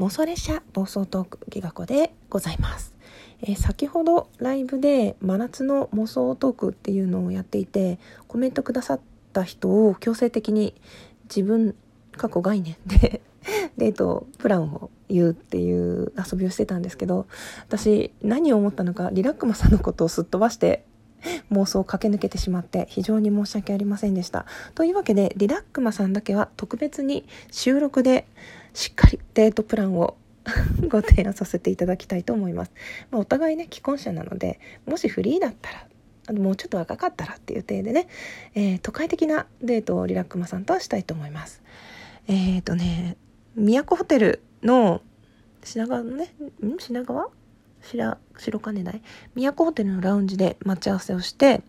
妄想列車暴走トークギガ子でございます。先ほどライブで真夏の妄想トークっていうのをやっていて、コメントくださった人を強制的に自分過去概念でデートプランを言うっていう遊びをしてたんですけど、私何を思ったのかリラックマさんのことをすっ飛ばして妄想を駆け抜けてしまって非常に申し訳ありませんでした。というわけでリラックマさんだけは特別に収録でしっかりデートプランをご提案させていただきたいと思います。お互いね、既婚者なので、もしフリーだったら、もうちょっと若かったらっていう体でね、都会的なデートをリラックマさんとはしたいと思います。都ホテルの品川のね、白金台都ホテルのラウンジで待ち合わせをして、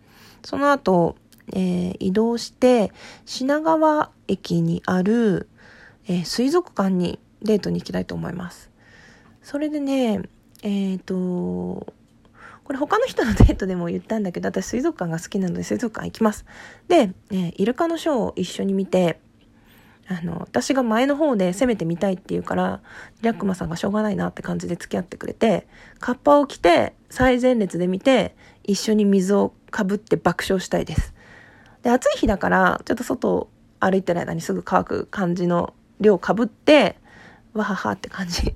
その後、移動して品川駅にある、水族館にデートに行きたいと思います。それでね、これ他の人のデートでも言ったんだけど、私水族館が好きなので水族館行きます。で、イルカのショーを一緒に見て、私が前の方で攻めてみたいっていうから、リラックマさんがしょうがないなって感じで付き合ってくれて、カッパを着て最前列で見て一緒に水をかぶって爆笑したいです。で、暑い日だからちょっと外を歩いてる間にすぐ乾く感じの量をかぶってわははって感じ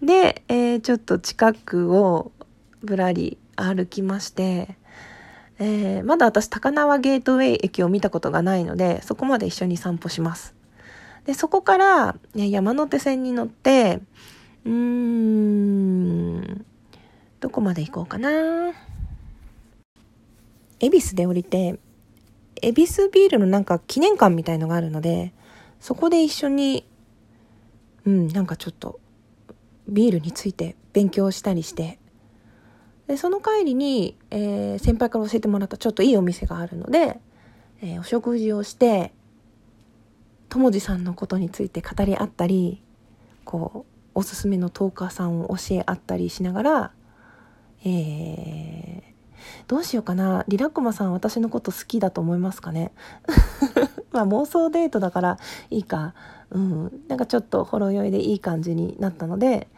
で、ちょっと近くをぶらり歩きまして、まだ私高輪ゲートウェイ駅を見たことがないので、そこまで一緒に散歩します。で、そこから、山手線に乗って、どこまで行こうかな。恵比寿で降りて、恵比寿ビールのなんか記念館みたいのがあるので、そこで一緒になんかちょっとビールについて勉強したりして、でその帰りに、先輩から教えてもらったちょっといいお店があるので、お食事をして友治さんのことについて語り合ったり、こうおすすめのトーカーさんを教え合ったりしながら、どうしようかな。リラックマさん私のこと好きだと思いますかねまあ妄想デートだからいいか、なんかちょっとほろ酔いでいい感じになったので、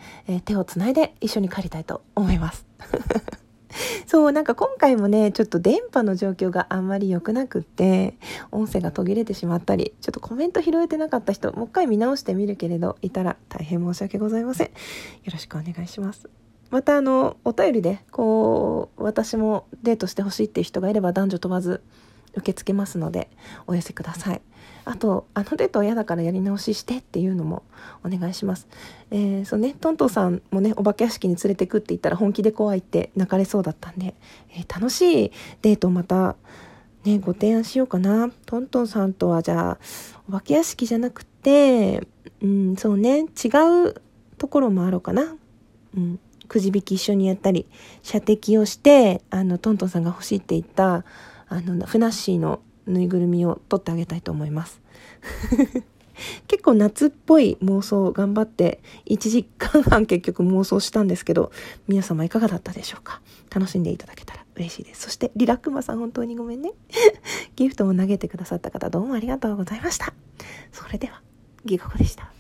手をつないで一緒に帰りたいと思いますそうなんか今回もね、ちょっと電波の状況があんまり良くなくって音声が途切れてしまったり、ちょっとコメント拾えてなかった人もう一回見直してみるけれど、いたら大変申し訳ございません。よろしくお願いします。またお便りでこう私もデートしてほしいっていう人がいれば男女問わず受け付けますのでお寄せください。あと、あのデートは嫌だからやり直ししてっていうのもお願いします。そうね、トントンさんもね、お化け屋敷に連れてくって言ったら本気で怖いって泣かれそうだったんで、楽しいデートをまたねご提案しようかな。トントンさんとはじゃあお化け屋敷じゃなくて、そうね、違うところもあろうかな。くじ引き一緒にやったり、射的をして、トントンさんが欲しいって言ったふなっしーのぬいぐるみを取ってあげたいと思います結構夏っぽい妄想を頑張って1時間半結局妄想したんですけど、皆様いかがだったでしょうか。楽しんでいただけたら嬉しいです。そしてリラックマさん本当にごめんねギフトも投げてくださった方どうもありがとうございました。それではギガ子でした。